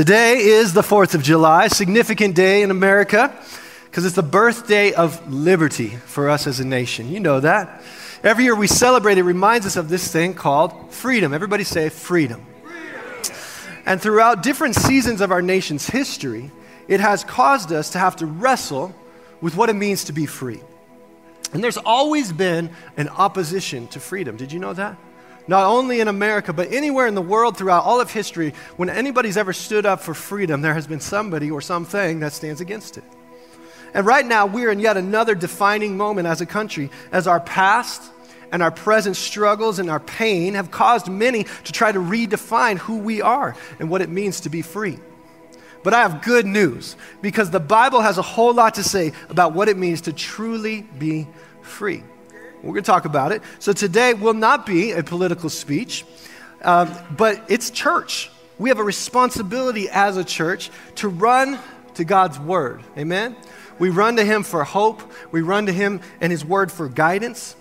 Today is the 4th of July, significant day in America because it's the birthday of liberty for us as a nation. You know that. Every year we celebrate, it reminds us of this thing called freedom. Everybody say freedom. Freedom. And throughout different seasons of our nation's history, it has caused us to have to wrestle with what it means to be free. And there's always been an opposition to freedom. Did you know that? Not only in America, but anywhere in the world throughout all of history, when anybody's ever stood up for freedom, there has been somebody or something that stands against it. And right now, we're in yet another defining moment as a country, as our past and our present struggles and our pain have caused many to try to redefine who we are and what it means to be free. But I have good news, because the Bible has a whole lot to say about what it means to truly be free. We're going to talk about it. So today will not be a political speech, but it's church. We have a responsibility as a church to run to God's word. Amen? We run to him for hope. We run to him and his word for guidance.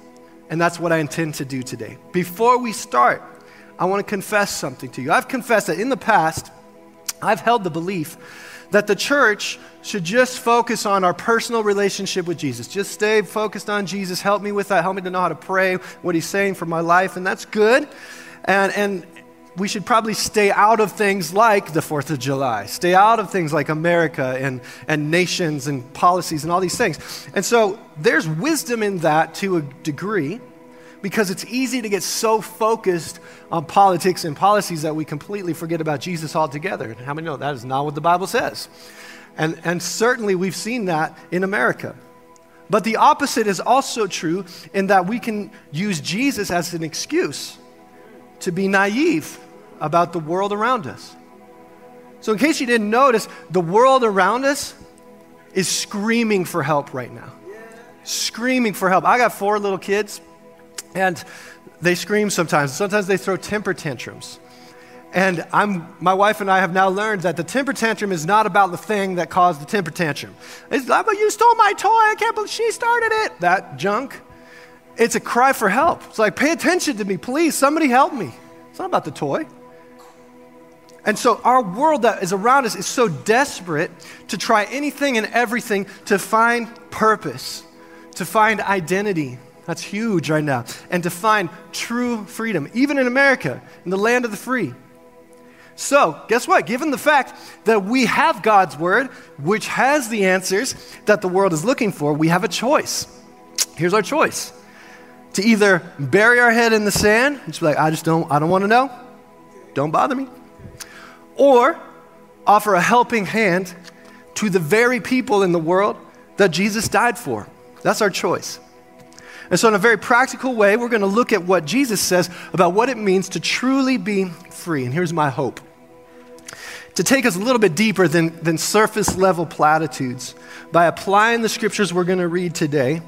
And that's what I intend to do today. Before we start, I want to confess something to you. I've confessed that in the past, I've held the belief that the church should just focus on our personal relationship with Jesus. Just stay focused on Jesus. Help me with that. Help me to know how to pray, what he's saying for my life. And that's good. And we should probably stay out of things like the 4th of July. Stay out of things like America and nations and policies and all these things. And so there's wisdom in that to a degree, because it's easy to get so focused on politics and policies that we completely forget about Jesus altogether. And how many know that is not what the Bible says? And certainly we've seen that in America. But the opposite is also true, in that we can use Jesus as an excuse to be naive about the world around us. So in case you didn't notice, the world around us is screaming for help right now. Screaming for help. I got 4 little kids. And they scream sometimes. Sometimes they throw temper tantrums. And my wife and I have now learned that the temper tantrum is not about the thing that caused the temper tantrum. It's like, but you stole my toy. I can't believe she started it. That junk. It's a cry for help. It's like, pay attention to me, please. Somebody help me. It's not about the toy. And so our world that is around us is so desperate to try anything and everything to find purpose, to find identity. That's huge right now. And to find true freedom, even in America, in the land of the free. So, guess what? Given the fact that we have God's word, which has the answers that the world is looking for, we have a choice. Here's our choice. To either bury our head in the sand and just be like, I don't want to know. Don't bother me. Or offer a helping hand to the very people in the world that Jesus died for. That's our choice. And so in a very practical way, we're going to look at what Jesus says about what it means to truly be free. And here's my hope. To take us a little bit deeper than surface level platitudes by applying the scriptures we're going to read today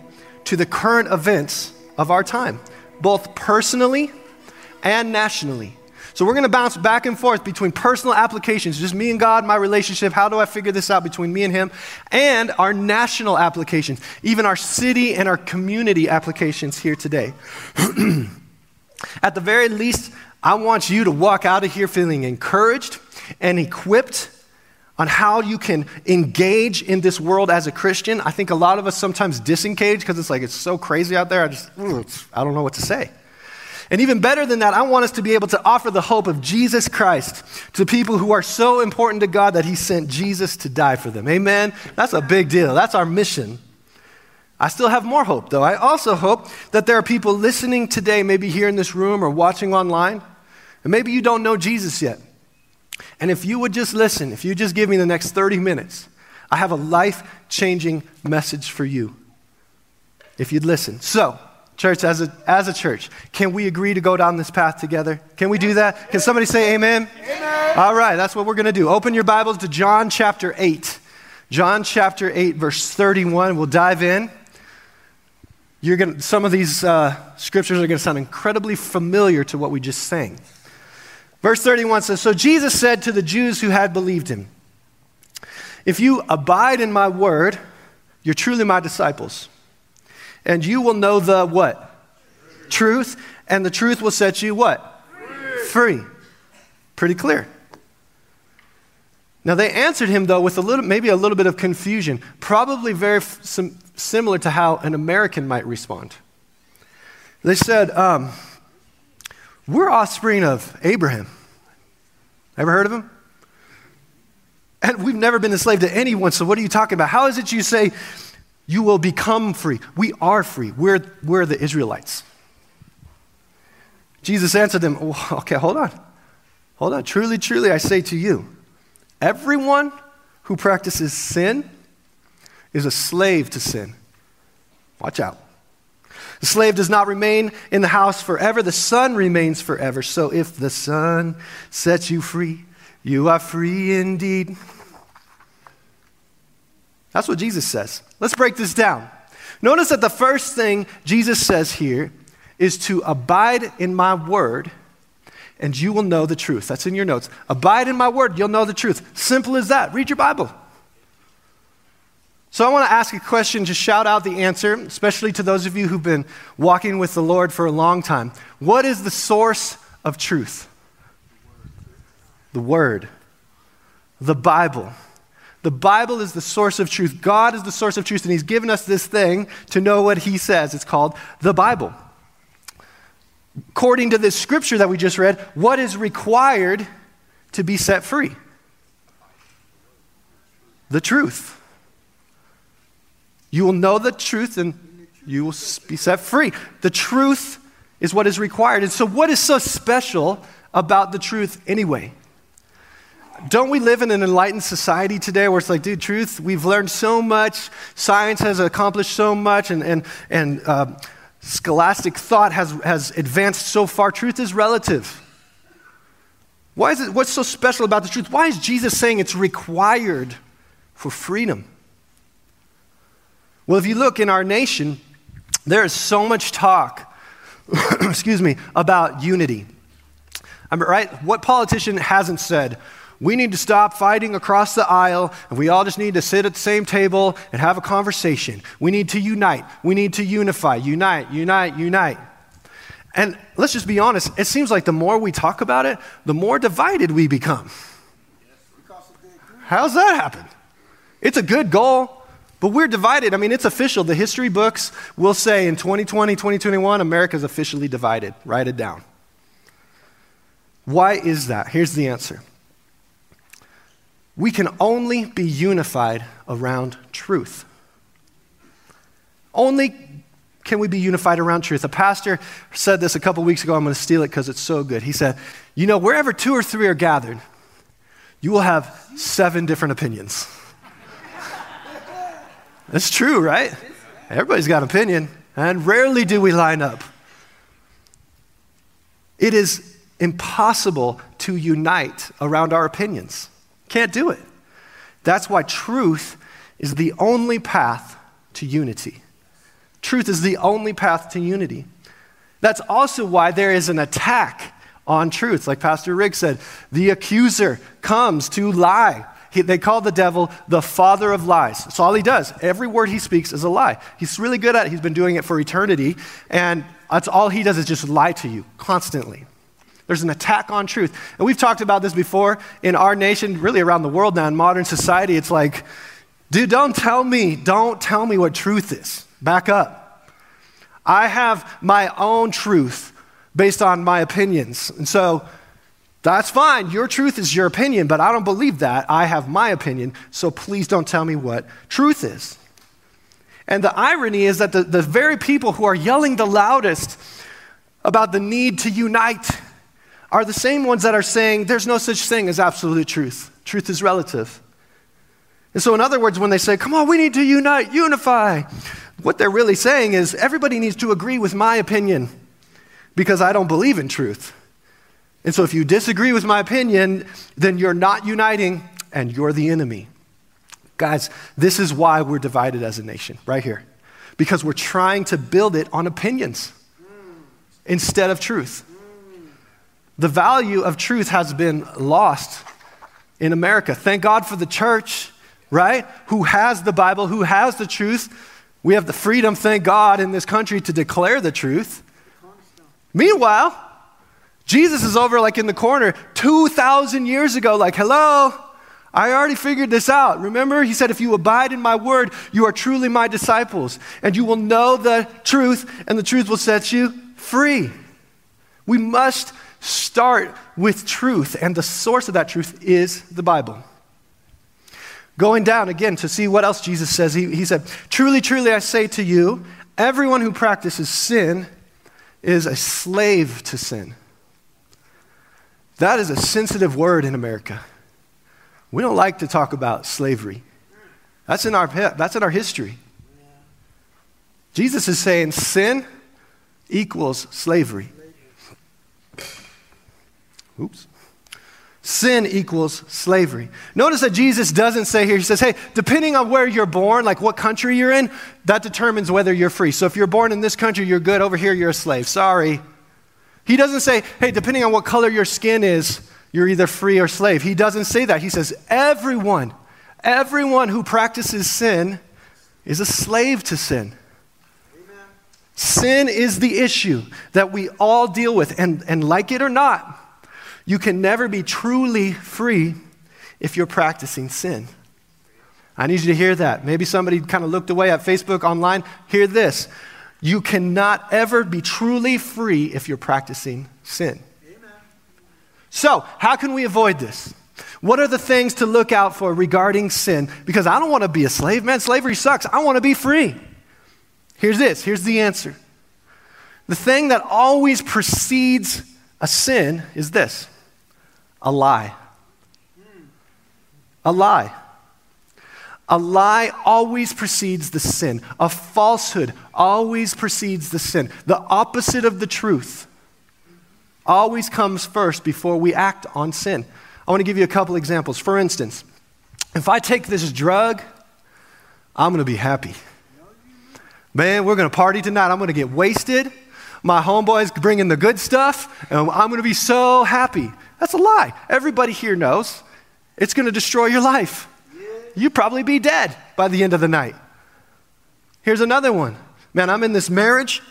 to the current events of our time, both personally and nationally. So we're going to bounce back and forth between personal applications, just me and God, my relationship, how do I figure this out between me and him, and our national applications, even our city and our community applications here today. At the very least, I want you to walk out of here feeling encouraged and equipped on how you can engage in this world as a Christian. I think a lot of us sometimes disengage because it's like, it's so crazy out there. I don't know what to say. And even better than that, I want us to be able to offer the hope of Jesus Christ to people who are so important to God that he sent Jesus to die for them. Amen? That's a big deal. That's our mission. I still have more hope, though. I also hope that there are people listening today, maybe here in this room or watching online, and maybe you don't know Jesus yet. And if you would just listen, if you just give me the next 30 minutes, I have a life-changing message for you, if you'd listen. So, church, as a church, can we agree to go down this path together? Can we do that? Can somebody say amen? Amen. All right, that's what we're going to do. Open your Bibles to John chapter 8. John chapter 8, verse 31. We'll dive in. Some of these scriptures are going to sound incredibly familiar to what we just sang. Verse 31 says, "So Jesus said to the Jews who had believed him, 'If you abide in my word, you're truly my disciples. And you will know the what? Truth. And the truth will set you what? Free. Pretty clear. Now they answered him though with maybe a little bit of confusion, probably very similar to how an American might respond. They said, we're offspring of Abraham. Ever heard of him? And we've never been enslaved to anyone, so what are you talking about? How is it you say you will become free? We are free. We're the Israelites. Jesus answered them, okay, hold on. Truly, truly, I say to you, everyone who practices sin is a slave to sin. Watch out. The slave does not remain in the house forever. The son remains forever. So if the son sets you free, you are free indeed. That's what Jesus says. Let's break this down. Notice that the first thing Jesus says here is to abide in my word and you will know the truth. That's in your notes. Abide in my word, you'll know the truth. Simple as that. Read your Bible. So I want to ask a question to shout out the answer, especially to those of you who've been walking with the Lord for a long time. What is the source of truth? The Word. The Bible. The Bible is the source of truth. God is the source of truth, and he's given us this thing to know what he says. It's called the Bible. According to this scripture that we just read, what is required to be set free? The truth. You will know the truth and you will be set free. The truth is what is required. And so what is so special about the truth anyway? Don't we live in an enlightened society today where it's like, dude, truth, we've learned so much. Science has accomplished so much and scholastic thought has advanced so far. Truth is relative. Why is it? What's so special about the truth? Why is Jesus saying it's required for freedom? Well, if you look in our nation, there is so much talk, about unity. Right? What politician hasn't said, we need to stop fighting across the aisle, and we all just need to sit at the same table and have a conversation. We need to unite. We need to unify. Unite. And let's just be honest, it seems like the more we talk about it, the more divided we become. How's that happen? It's a good goal. But we're divided. I mean, it's official. The history books will say in 2020, 2021, America's officially divided. Write it down. Why is that? Here's the answer. We can only be unified around truth. Only can we be unified around truth. A pastor said this a couple weeks ago. I'm going to steal it because it's so good. He said, you know, wherever two or three are gathered, you will have 7 different opinions. That's true, right? Everybody's got an opinion, and rarely do we line up. It is impossible to unite around our opinions. Can't do it. That's why truth is the only path to unity. Truth is the only path to unity. That's also why there is an attack on truth. Like Pastor Riggs said, the accuser comes to lie. They call the devil the father of lies. That's all he does. Every word he speaks is a lie. He's really good at it. He's been doing it for eternity. And that's all he does is just lie to you constantly. There's an attack on truth. And we've talked about this before in our nation, really around the world now in modern society. It's like, dude, don't tell me what truth is. Back up. I have my own truth based on my opinions. And so that's fine. Your truth is your opinion, but I don't believe that. I have my opinion, so please don't tell me what truth is. And the irony is that the very people who are yelling the loudest about the need to unite are the same ones that are saying there's no such thing as absolute truth. Truth is relative. And so in other words, when they say, come on, we need to unite, unify, what they're really saying is everybody needs to agree with my opinion because I don't believe in truth. And so if you disagree with my opinion, then you're not uniting and you're the enemy. Guys, this is why we're divided as a nation, right here. Because we're trying to build it on opinions instead of truth. The value of truth has been lost in America. Thank God for the church, right? Who has the Bible, who has the truth. We have the freedom, thank God, in this country to declare the truth. Meanwhile, Jesus is over like in the corner 2,000 years ago, like, hello, I already figured this out. Remember, he said, if you abide in my word, you are truly my disciples, and you will know the truth, and the truth will set you free. We must start with truth, and the source of that truth is the Bible. Going down again to see what else Jesus says. He said, truly, truly, I say to you, everyone who practices sin is a slave to sin. That is a sensitive word in America. We don't like to talk about slavery. That's in our history. Jesus is saying sin equals slavery. Oops. Sin equals slavery. Notice that Jesus doesn't say here, he says, hey, depending on where you're born, like what country you're in, that determines whether you're free. So if you're born in this country, you're good. Over here, you're a slave. Sorry. He doesn't say, hey, depending on what color your skin is, you're either free or slave. He doesn't say that. He says, everyone who practices sin is a slave to sin. Amen. Sin is the issue that we all deal with. And like it or not, you can never be truly free if you're practicing sin. I need you to hear that. Maybe somebody kind of looked away at Facebook online. Hear this. You cannot ever be truly free if you're practicing sin. Amen. So, how can we avoid this? What are the things to look out for regarding sin? Because I don't want to be a slave. Man, slavery sucks. I want to be free. Here's this. Here's the answer. The thing that always precedes a sin is this. A lie. A lie. A lie always precedes the sin. A falsehood always precedes the sin. The opposite of the truth always comes first before we act on sin. I want to give you a couple examples. For instance, if I take this drug, I'm going to be happy. Man, we're going to party tonight. I'm going to get wasted. My homeboy's bringing the good stuff, and I'm going to be so happy. That's a lie. Everybody here knows it's going to destroy your life. You'd probably be dead by the end of the night. Here's another one. Man, I'm in this marriage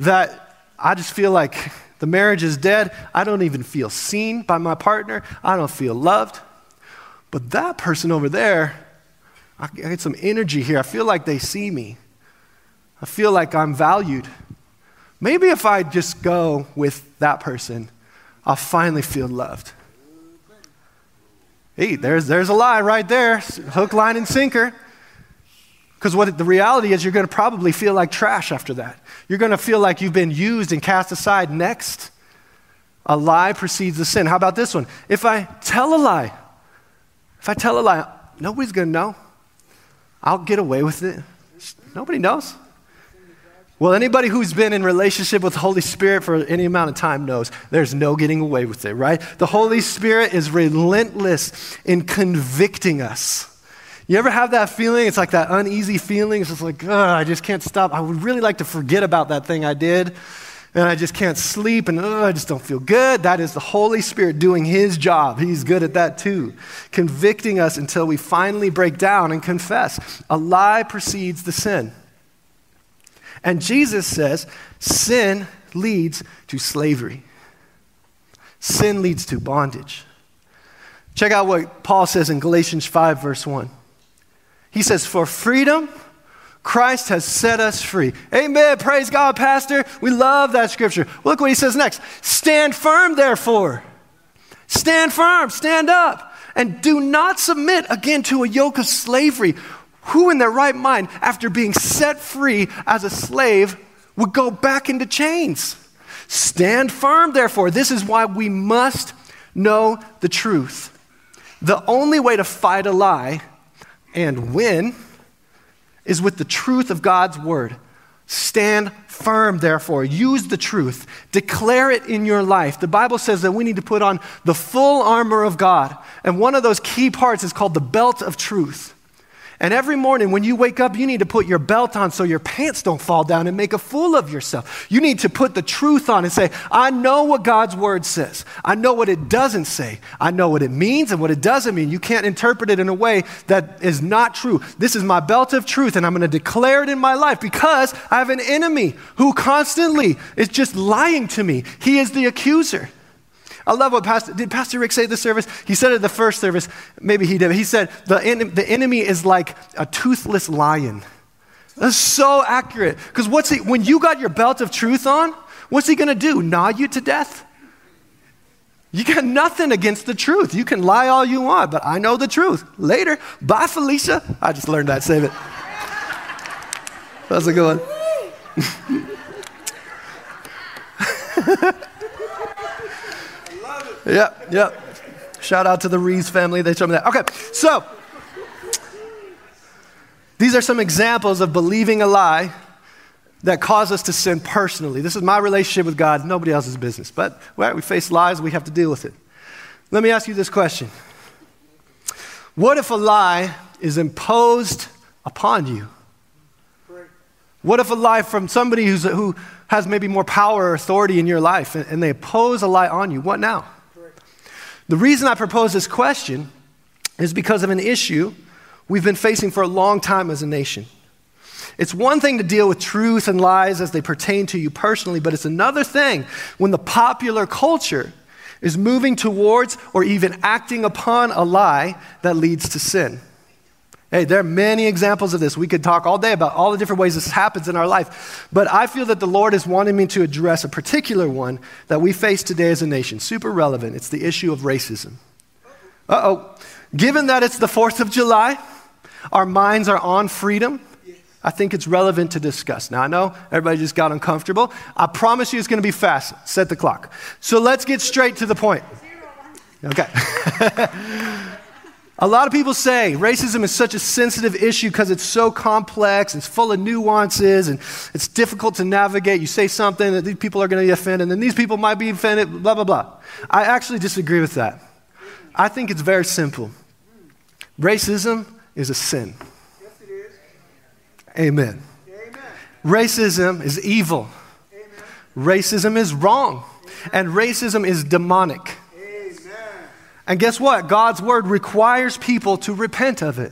that I just feel like the marriage is dead. I don't even feel seen by my partner. I don't feel loved. But that person over there, I get some energy here. I feel like they see me. I feel like I'm valued. Maybe if I just go with that person, I'll finally feel loved. Hey, there's a lie right there, hook, line, and sinker. Because what the reality is, you're going to probably feel like trash after that. You're going to feel like you've been used and cast aside. Next, a lie precedes the sin. How about this one? If I tell a lie, nobody's going to know. I'll get away with it. Nobody knows. Well, anybody who's been in relationship with the Holy Spirit for any amount of time knows there's no getting away with it, right? The Holy Spirit is relentless in convicting us. You ever have that feeling? It's like that uneasy feeling. It's just like, I just can't stop. I would really like to forget about that thing I did, and I just can't sleep, and I just don't feel good. That is the Holy Spirit doing his job. He's good at that too, convicting us until we finally break down and confess. A lie precedes the sin. And Jesus says, sin leads to slavery. Sin leads to bondage. Check out what Paul says in Galatians 5, verse 1. He says, for freedom, Christ has set us free. Amen. Praise God, Pastor. We love that scripture. Look what he says next. Stand firm, therefore. Stand firm. Stand up. And do not submit again to a yoke of slavery. Who in their right mind, after being set free as a slave, would go back into chains? Stand firm, therefore. This is why we must know the truth. The only way to fight a lie and win is with the truth of God's word. Stand firm, therefore. Use the truth. Declare it in your life. The Bible says that we need to put on the full armor of God. And one of those key parts is called the belt of truth. And every morning when you wake up, you need to put your belt on so your pants don't fall down and make a fool of yourself. You need to put the truth on and say, I know what God's word says. I know what it doesn't say. I know what it means and what it doesn't mean. You can't interpret it in a way that is not true. This is my belt of truth, and I'm going to declare it in my life because I have an enemy who constantly is just lying to me. He is the accuser. I love what Pastor Rick say this service? He said it in the first service. Maybe he did. He said, the enemy is like a toothless lion. That's so accurate. Because when you got your belt of truth on, what's he going to do? Gnaw you to death? You got nothing against the truth. You can lie all you want, but I know the truth. Later. Bye, Felicia. I just learned that. Save it. That's a good one. Yep. Shout out to the Reeves family. They told me that. Okay, so these are some examples of believing a lie that cause us to sin personally. This is my relationship with God, nobody else's business. But we face lies, we have to deal with it. Let me ask you this question. What if a lie is imposed upon you? What if a lie from somebody who has maybe more power or authority in your life and they impose a lie on you? What now? The reason I propose this question is because of an issue we've been facing for a long time as a nation. It's one thing to deal with truth and lies as they pertain to you personally, but it's another thing when the popular culture is moving towards or even acting upon a lie that leads to sin. Hey, there are many examples of this. We could talk all day about all the different ways this happens in our life, but I feel that the Lord has wanted me to address a particular one that we face today as a nation. Super relevant. It's the issue of racism. Uh-oh. Given that it's the 4th of July, our minds are on freedom, I think it's relevant to discuss. Now, I know everybody just got uncomfortable. I promise you it's going to be fast. Set the clock. So let's get straight to the point. Okay. A lot of people say racism is such a sensitive issue because it's so complex. It's full of nuances and it's difficult to navigate. You say something that these people are going to be offended and then these people might be offended, blah, blah, blah. I actually disagree with that. I think it's very simple. Racism is a sin. Amen. Amen. Racism is evil. Amen. Racism is wrong. Amen. And racism is demonic. Amen. And guess what? God's word requires people to repent of it.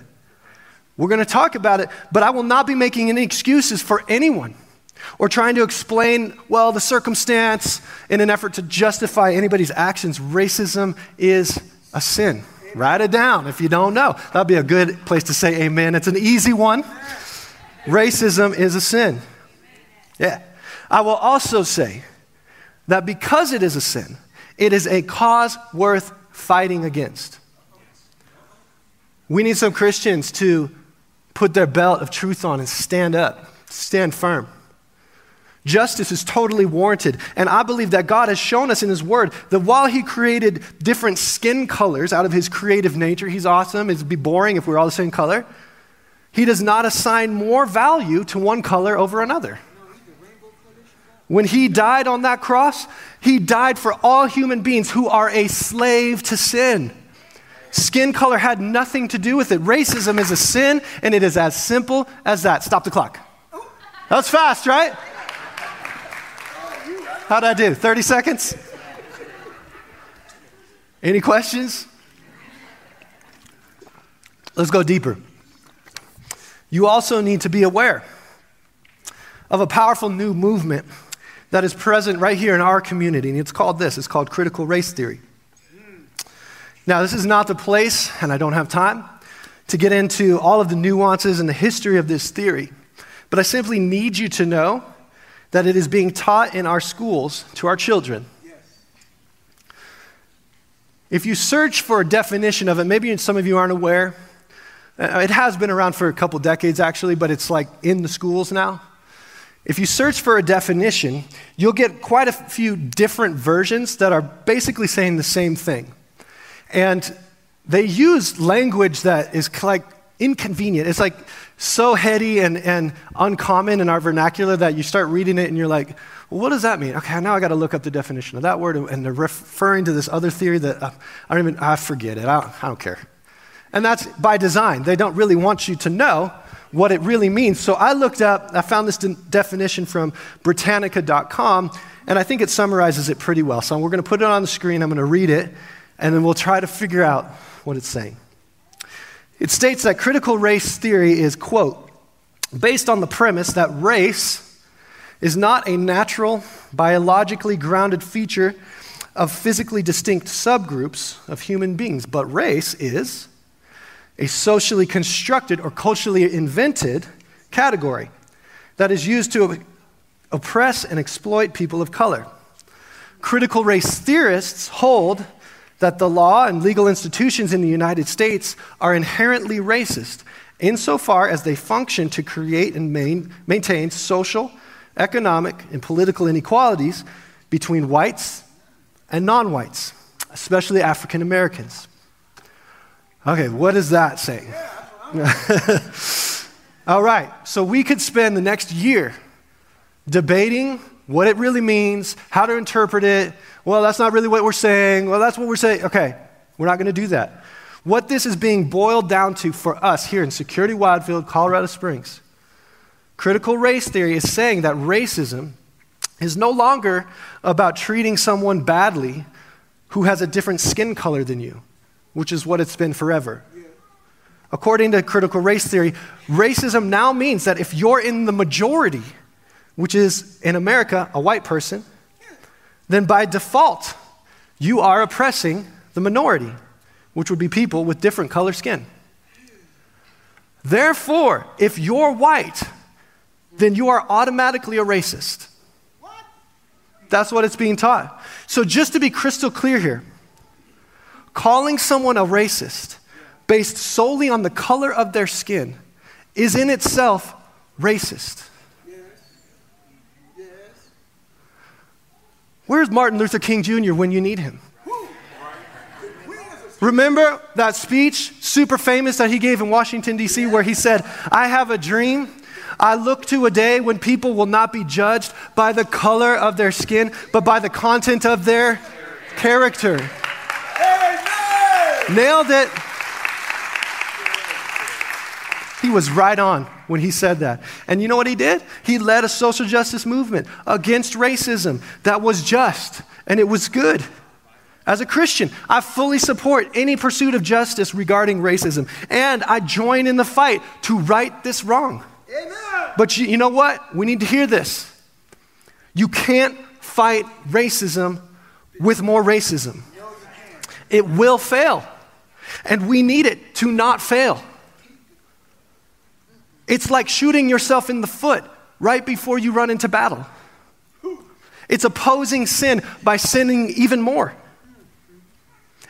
We're going to talk about it, but I will not be making any excuses for anyone or trying to explain, well, the circumstance in an effort to justify anybody's actions. Racism is a sin. Amen. Write it down if you don't know. That'd be a good place to say amen. It's an easy one. Amen. Racism is a sin. Yeah. I will also say that because it is a sin, it is a cause worth fighting against. We need some Christians to put their belt of truth on and stand up, stand firm. Justice is totally warranted. And I believe that God has shown us in his word that while he created different skin colors out of his creative nature, he's awesome. It'd be boring if we were all the same color. He does not assign more value to one color over another. When he died on that cross, he died for all human beings who are a slave to sin. Skin color had nothing to do with it. Racism is a sin, and it is as simple as that. Stop the clock. That was fast, right? How'd I do? 30 seconds? Any questions? Let's go deeper. You also need to be aware of a powerful new movement that is present right here in our community, and it's called this. It's called critical race theory. Now, this is not the place, and I don't have time, to get into all of the nuances and the history of this theory, but I simply need you to know that it is being taught in our schools to our children. If you search for a definition of it, maybe some of you aren't aware. It has been around for a couple decades, actually, but it's like in the schools now. If you search for a definition, you'll get quite a few different versions that are basically saying the same thing. And they use language that is like inconvenient. It's like so heady and uncommon in our vernacular that you start reading it and you're like, well, what does that mean? Okay, now I got to look up the definition of that word. And they're referring to this other theory that I forget it. I don't care. And that's by design. They don't really want you to know what it really means. So I found this definition from Britannica.com, and I think it summarizes it pretty well. So we're going to put it on the screen. I'm going to read it, and then we'll try to figure out what it's saying. It states that critical race theory is, quote, based on the premise that race is not a natural, biologically grounded feature of physically distinct subgroups of human beings, but race is a socially constructed or culturally invented category that is used to oppress and exploit people of color. Critical race theorists hold that the law and legal institutions in the United States are inherently racist insofar as they function to create and maintain social, economic, and political inequalities between whites and non-whites, especially African Americans. Okay, what does that say? All right, so we could spend the next year debating what it really means, how to interpret it. Well, that's not really what we're saying. Well, that's what we're saying. Okay, we're not going to do that. What this is being boiled down to for us here in Security Wildfield, Colorado Springs, critical race theory is saying that racism is no longer about treating someone badly who has a different skin color than you, which is what it's been forever. Yeah. According to critical race theory, racism now means that if you're in the majority, which is, in America, a white person, then by default, you are oppressing the minority, which would be people with different color skin. Therefore, if you're white, then you are automatically a racist. That's what it's being taught. So just to be crystal clear here, calling someone a racist based solely on the color of their skin is in itself racist. Where's Martin Luther King Jr. when you need him? Remember that speech, super famous, that he gave in Washington, D.C., where he said, "I have a dream. I look to a day when people will not be judged by the color of their skin, but by the content of their character." Amen. Nailed it. He was right on when he said that. And you know what he did? He led a social justice movement against racism that was just, and it was good. As a Christian, I fully support any pursuit of justice regarding racism, and I join in the fight to right this wrong. Amen. But you know what? We need to hear this. You can't fight racism with more racism. It will fail, and we need it to not fail. It's like shooting yourself in the foot right before you run into battle. It's opposing sin by sinning even more.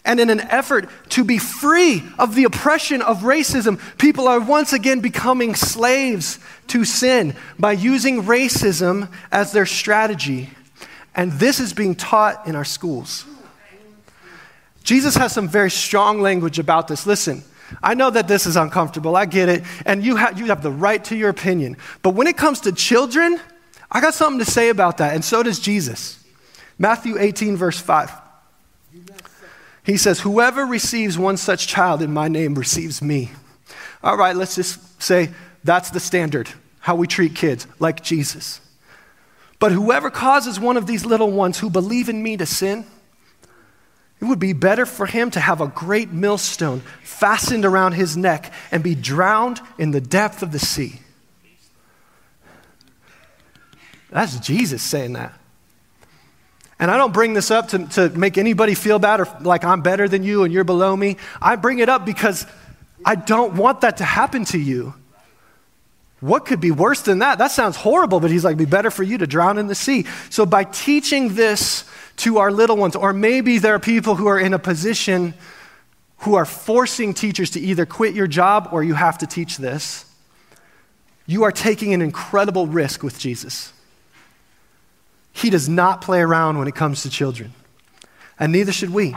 And in an effort to be free of the oppression of racism, people are once again becoming slaves to sin by using racism as their strategy. And this is being taught in our schools. Jesus has some very strong language about this. Listen. I know that this is uncomfortable. I get it. And you have the right to your opinion. But when it comes to children, I got something to say about that. And so does Jesus. Matthew 18, verse 5. He says, "Whoever receives one such child in my name receives me." All right, let's just say that's the standard, how we treat kids, like Jesus. "But whoever causes one of these little ones who believe in me to sin, it would be better for him to have a great millstone fastened around his neck and be drowned in the depth of the sea." That's Jesus saying that. And I don't bring this up to make anybody feel bad or like I'm better than you and you're below me. I bring it up because I don't want that to happen to you. What could be worse than that? That sounds horrible, but he's like, "Be better for you to drown in the sea." So by teaching this to our little ones, or maybe there are people who are in a position who are forcing teachers to either quit your job or you have to teach this, you are taking an incredible risk with Jesus. He does not play around when it comes to children, and neither should we.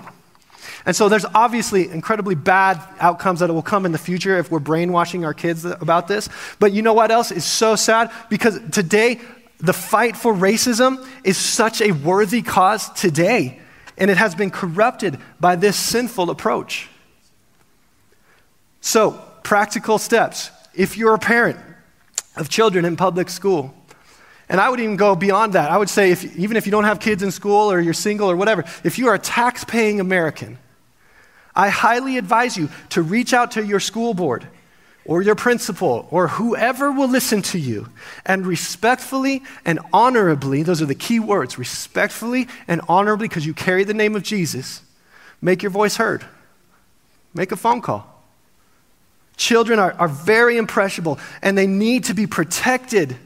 And so there's obviously incredibly bad outcomes that will come in the future if we're brainwashing our kids about this. But you know what else is so sad? Because today, the fight for racism is such a worthy cause today, and it has been corrupted by this sinful approach. So, practical steps. If you're a parent of children in public school, and I would even go beyond that. I would say, even if you don't have kids in school or you're single or whatever, if you are a tax-paying American, I highly advise you to reach out to your school board or your principal or whoever will listen to you and respectfully and honorably, those are the key words, respectfully and honorably, because you carry the name of Jesus, make your voice heard. Make a phone call. Children are very impressionable, and they need to be protected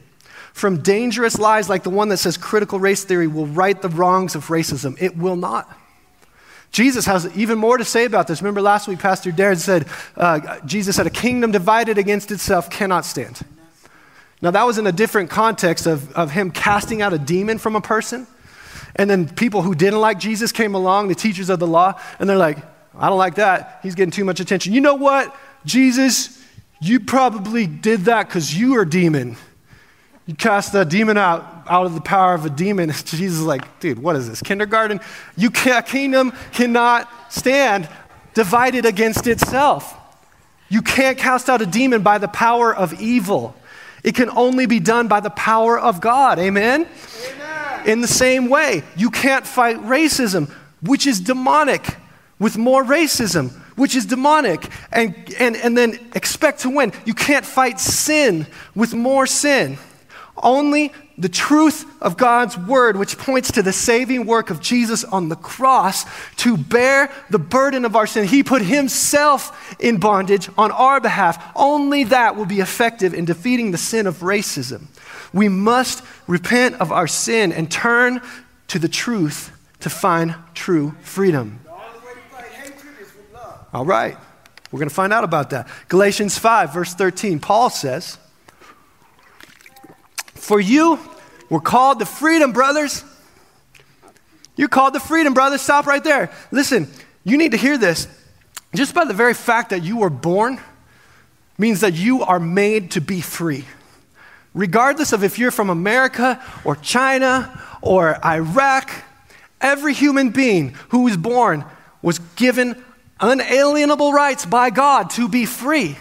from dangerous lies like the one that says critical race theory will right the wrongs of racism. It will not. Jesus has even more to say about this. Remember last week, Pastor Darren said, Jesus said, a kingdom divided against itself cannot stand. Now that was in a different context of him casting out a demon from a person. And then people who didn't like Jesus came along, the teachers of the law, and they're like, I don't like that. He's getting too much attention. You know what, Jesus, you probably did that because you are a demon. You cast the demon out of the power of a demon. Jesus is like, dude, what is this, kindergarten? A kingdom cannot stand divided against itself. You can't cast out a demon by the power of evil. It can only be done by the power of God, amen? Amen. In the same way, you can't fight racism, which is demonic, with more racism, which is demonic, and then expect to win. You can't fight sin with more sin. Only the truth of God's word, which points to the saving work of Jesus on the cross to bear the burden of our sin. He put himself in bondage on our behalf. Only that will be effective in defeating the sin of racism. We must repent of our sin and turn to the truth to find true freedom. All right, we're going to find out about that. Galatians 5, verse 13, Paul says, for you were called to freedom, brothers. You're called to freedom, brothers. Stop right there. Listen, you need to hear this. Just by the very fact that you were born means that you are made to be free. Regardless of if you're from America or China or Iraq, every human being who was born was given unalienable rights by God to be free.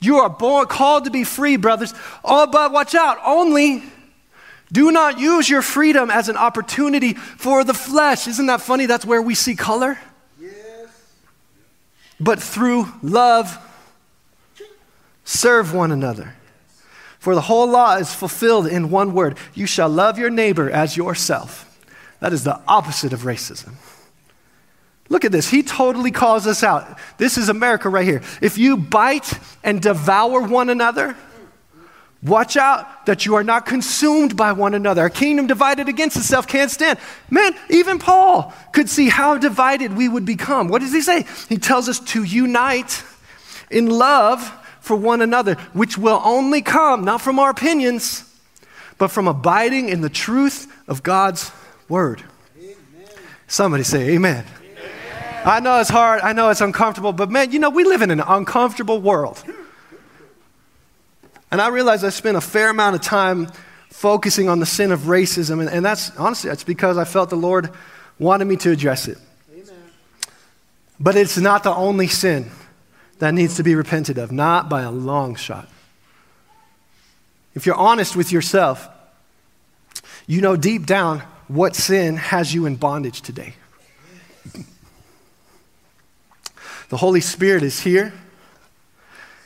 You are born, called to be free, brothers. Oh, but watch out. Only do not use your freedom as an opportunity for the flesh. Isn't that funny? That's where we see color. Yes. But through love, serve one another. For the whole law is fulfilled in one word. You shall love your neighbor as yourself. That is the opposite of racism. Look at this. He totally calls us out. This is America right here. If you bite and devour one another, watch out that you are not consumed by one another. A kingdom divided against itself can't stand. Man, even Paul could see how divided we would become. What does he say? He tells us to unite in love for one another, which will only come, not from our opinions, but from abiding in the truth of God's word. Amen. Somebody say amen. I know it's hard, I know it's uncomfortable, but man, you know, we live in an uncomfortable world. And I realize I spent a fair amount of time focusing on the sin of racism, and that's, honestly, that's because I felt the Lord wanted me to address it. Amen. But it's not the only sin that needs to be repented of, not by a long shot. If you're honest with yourself, you know deep down what sin has you in bondage today. The Holy Spirit is here,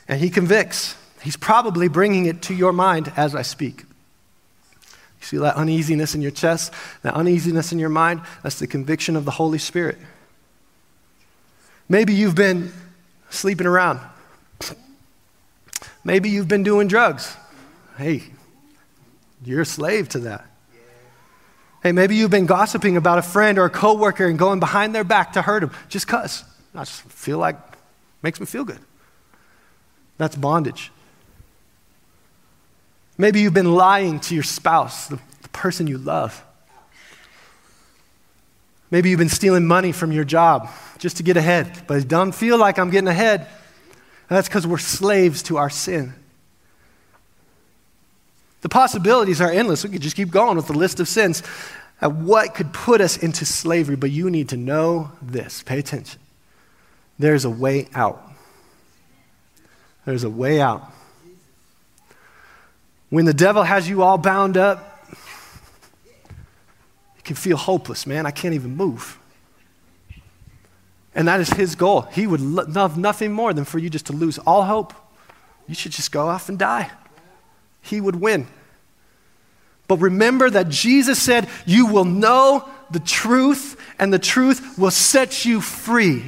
and he convicts. He's probably bringing it to your mind as I speak. You see that uneasiness in your chest, that uneasiness in your mind? That's the conviction of the Holy Spirit. Maybe you've been sleeping around. Maybe you've been doing drugs. Hey, you're a slave to that. Hey, maybe you've been gossiping about a friend or a coworker and going behind their back to hurt them just because. I just feel like, makes me feel good. That's bondage. Maybe you've been lying to your spouse, the person you love. Maybe you've been stealing money from your job just to get ahead, but it doesn't feel like I'm getting ahead. And that's because we're slaves to our sin. The possibilities are endless. We could just keep going with the list of sins. What could put us into slavery? But you need to know this. Pay attention. There's a way out. There's a way out. When the devil has you all bound up, you can feel hopeless, man. I can't even move. And that is his goal. He would love nothing more than for you just to lose all hope you should just go off and die. He would win. But remember that Jesus said, you will know the truth, and the truth will set you free.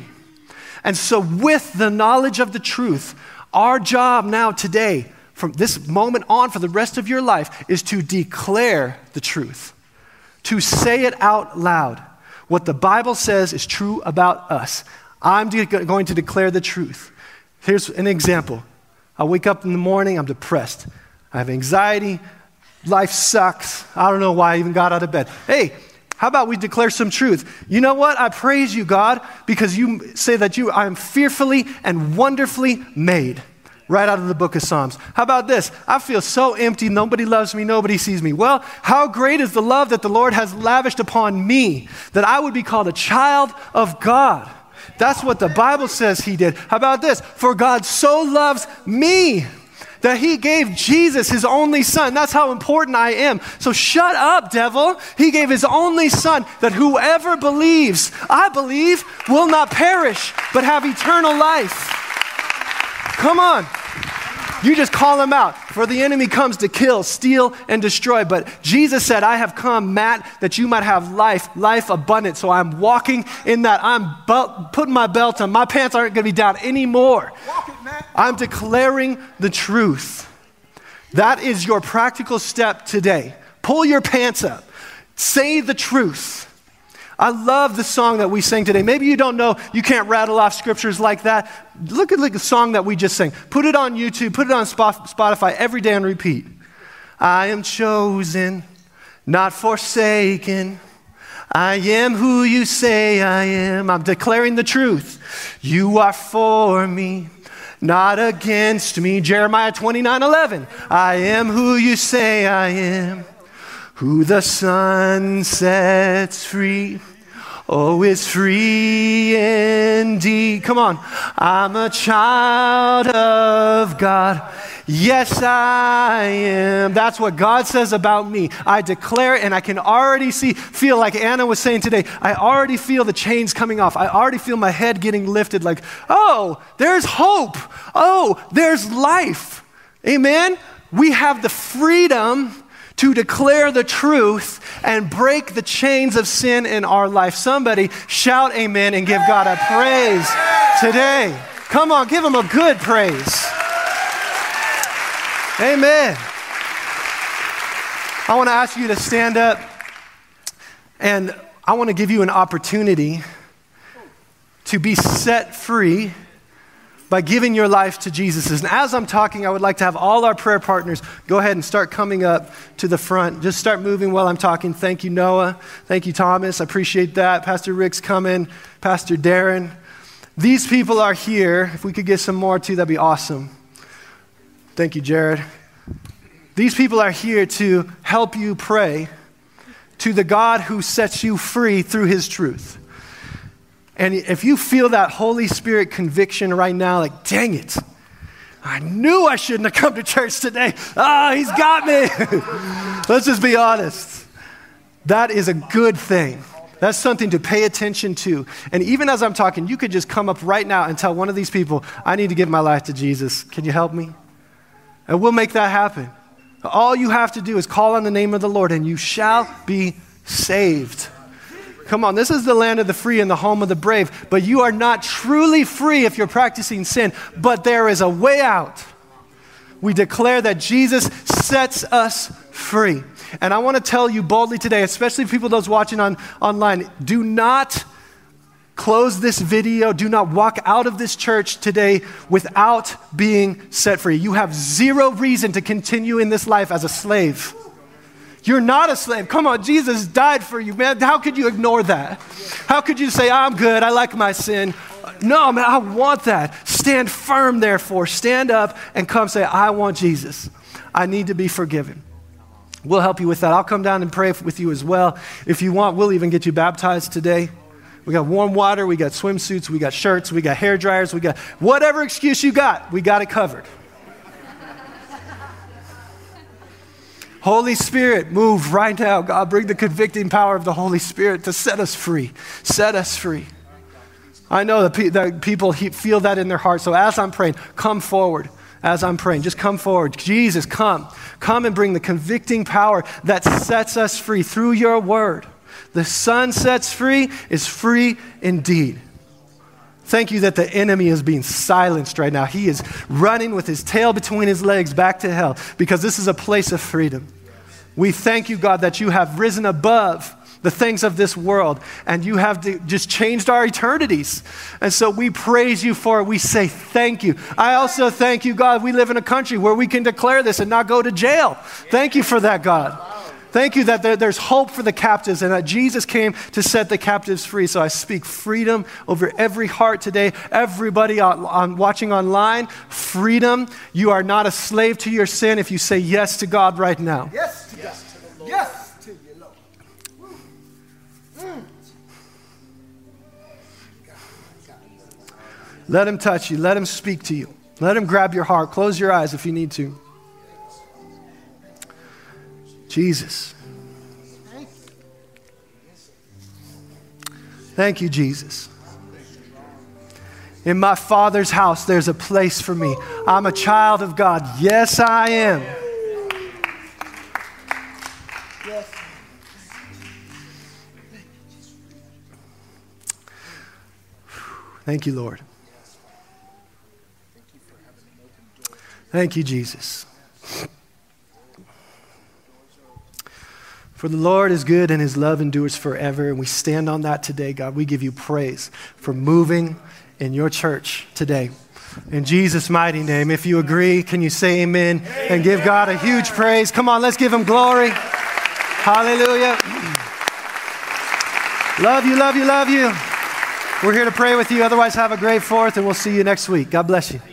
And so with the knowledge of the truth, our job now today, from this moment on for the rest of your life, is to declare the truth, to say it out loud. What the Bible says is true about us. I'm going to declare the truth. Here's an example. I wake up in the morning, I'm depressed. I have anxiety, life sucks. I don't know why I even got out of bed. Hey, how about we declare some truth? You know what? I praise you, God, because you say that I am fearfully and wonderfully made. Right out of the book of Psalms. How about this? I feel so empty. Nobody loves me. Nobody sees me. Well, how great is the love that the Lord has lavished upon me, that I would be called a child of God. That's what the Bible says he did. How about this? For God so loves me that he gave Jesus his only son. That's how important I am. So shut up, devil. He gave his only son that whoever believes, I believe, will not perish, but have eternal life. Come on. You just call him out. For the enemy comes to kill, steal, and destroy. But Jesus said, I have come, Matt, that you might have life, life abundant. So I'm walking in that. I'm putting my belt on. My pants aren't going to be down anymore. Walk it, Matt. I'm declaring the truth. That is your practical step today. Pull your pants up. Say the truth. I love the song that we sing today. Maybe you don't know, you can't rattle off scriptures like that. Look at the song that we just sang. Put it on YouTube, put it on Spotify every day and repeat. I am chosen, not forsaken. I am who you say I am. I'm declaring the truth. You are for me, not against me. Jeremiah 29:11. I am who you say I am. Who the sun sets free, oh, is free indeed. Come on. I'm a child of God. Yes, I am. That's what God says about me. I declare it, and I can already feel like Anna was saying today, I already feel the chains coming off. I already feel my head getting lifted like, oh, there's hope. Oh, there's life. Amen? We have the freedom to declare the truth and break the chains of sin in our life. Somebody shout amen and give God a praise today. Come on, give him a good praise. Amen. I want to ask you to stand up, and I want to give you an opportunity to be set free by giving your life to Jesus. And as I'm talking, I would like to have all our prayer partners go ahead and start coming up to the front. Just start moving while I'm talking. Thank you, Noah. Thank you, Thomas. I appreciate that. Pastor Rick's coming. Pastor Darren. These people are here. If we could get some more too, that'd be awesome. Thank you, Jared. These people are here to help you pray to the God who sets you free through his truth. And if you feel that Holy Spirit conviction right now, like, dang it, I knew I shouldn't have come to church today. Ah, he's got me. Let's just be honest. That is a good thing. That's something to pay attention to. And even as I'm talking, you could just come up right now and tell one of these people, I need to give my life to Jesus. Can you help me? And we'll make that happen. All you have to do is call on the name of the Lord and you shall be saved. Come on, this is the land of the free and the home of the brave, but you are not truly free if you're practicing sin, but there is a way out. We declare that Jesus sets us free. And I want to tell you boldly today, especially people those watching online, do not close this video, do not walk out of this church today without being set free. You have zero reason to continue in this life as a slave. You're not a slave. Come on, Jesus died for you, man. How could you ignore that? How could you say, I'm good, I like my sin? No, man, I want that. Stand firm, therefore. Stand up and come say, I want Jesus. I need to be forgiven. We'll help you with that. I'll come down and pray with you as well. If you want, we'll even get you baptized today. We got warm water, we got swimsuits, we got shirts, we got hair dryers, we got whatever excuse you got, we got it covered. Holy Spirit, move right now. God, bring the convicting power of the Holy Spirit to set us free. Set us free. I know that people feel that in their heart. So as I'm praying, come forward as I'm praying. Just come forward. Jesus, come. Come and bring the convicting power that sets us free through your word. The Son sets free is free indeed. Thank you that the enemy is being silenced right now. He is running with his tail between his legs back to hell because this is a place of freedom. We thank you, God, that you have risen above the things of this world, and you have just changed our eternities. And so we praise you for it. We say thank you. I also thank you, God, we live in a country where we can declare this and not go to jail. Thank you for that, God. Thank you that there's hope for the captives and that Jesus came to set the captives free. So I speak freedom over every heart today. Everybody on watching online, freedom. You are not a slave to your sin if you say yes to God right now. Yes to God. Yes. Let him touch you. Let him speak to you. Let him grab your heart. Close your eyes if you need to. Jesus. Thank you, Jesus. In my Father's house, there's a place for me. I'm a child of God. Yes, I am. Thank you, Lord. Thank you, Jesus. For the Lord is good and his love endures forever. And we stand on that today, God. We give you praise for moving in your church today. In Jesus' mighty name, if you agree, can you say amen and give God a huge praise? Come on, let's give him glory. Hallelujah. Love you, love you, love you. We're here to pray with you. Otherwise, have a great Fourth, and we'll see you next week. God bless you.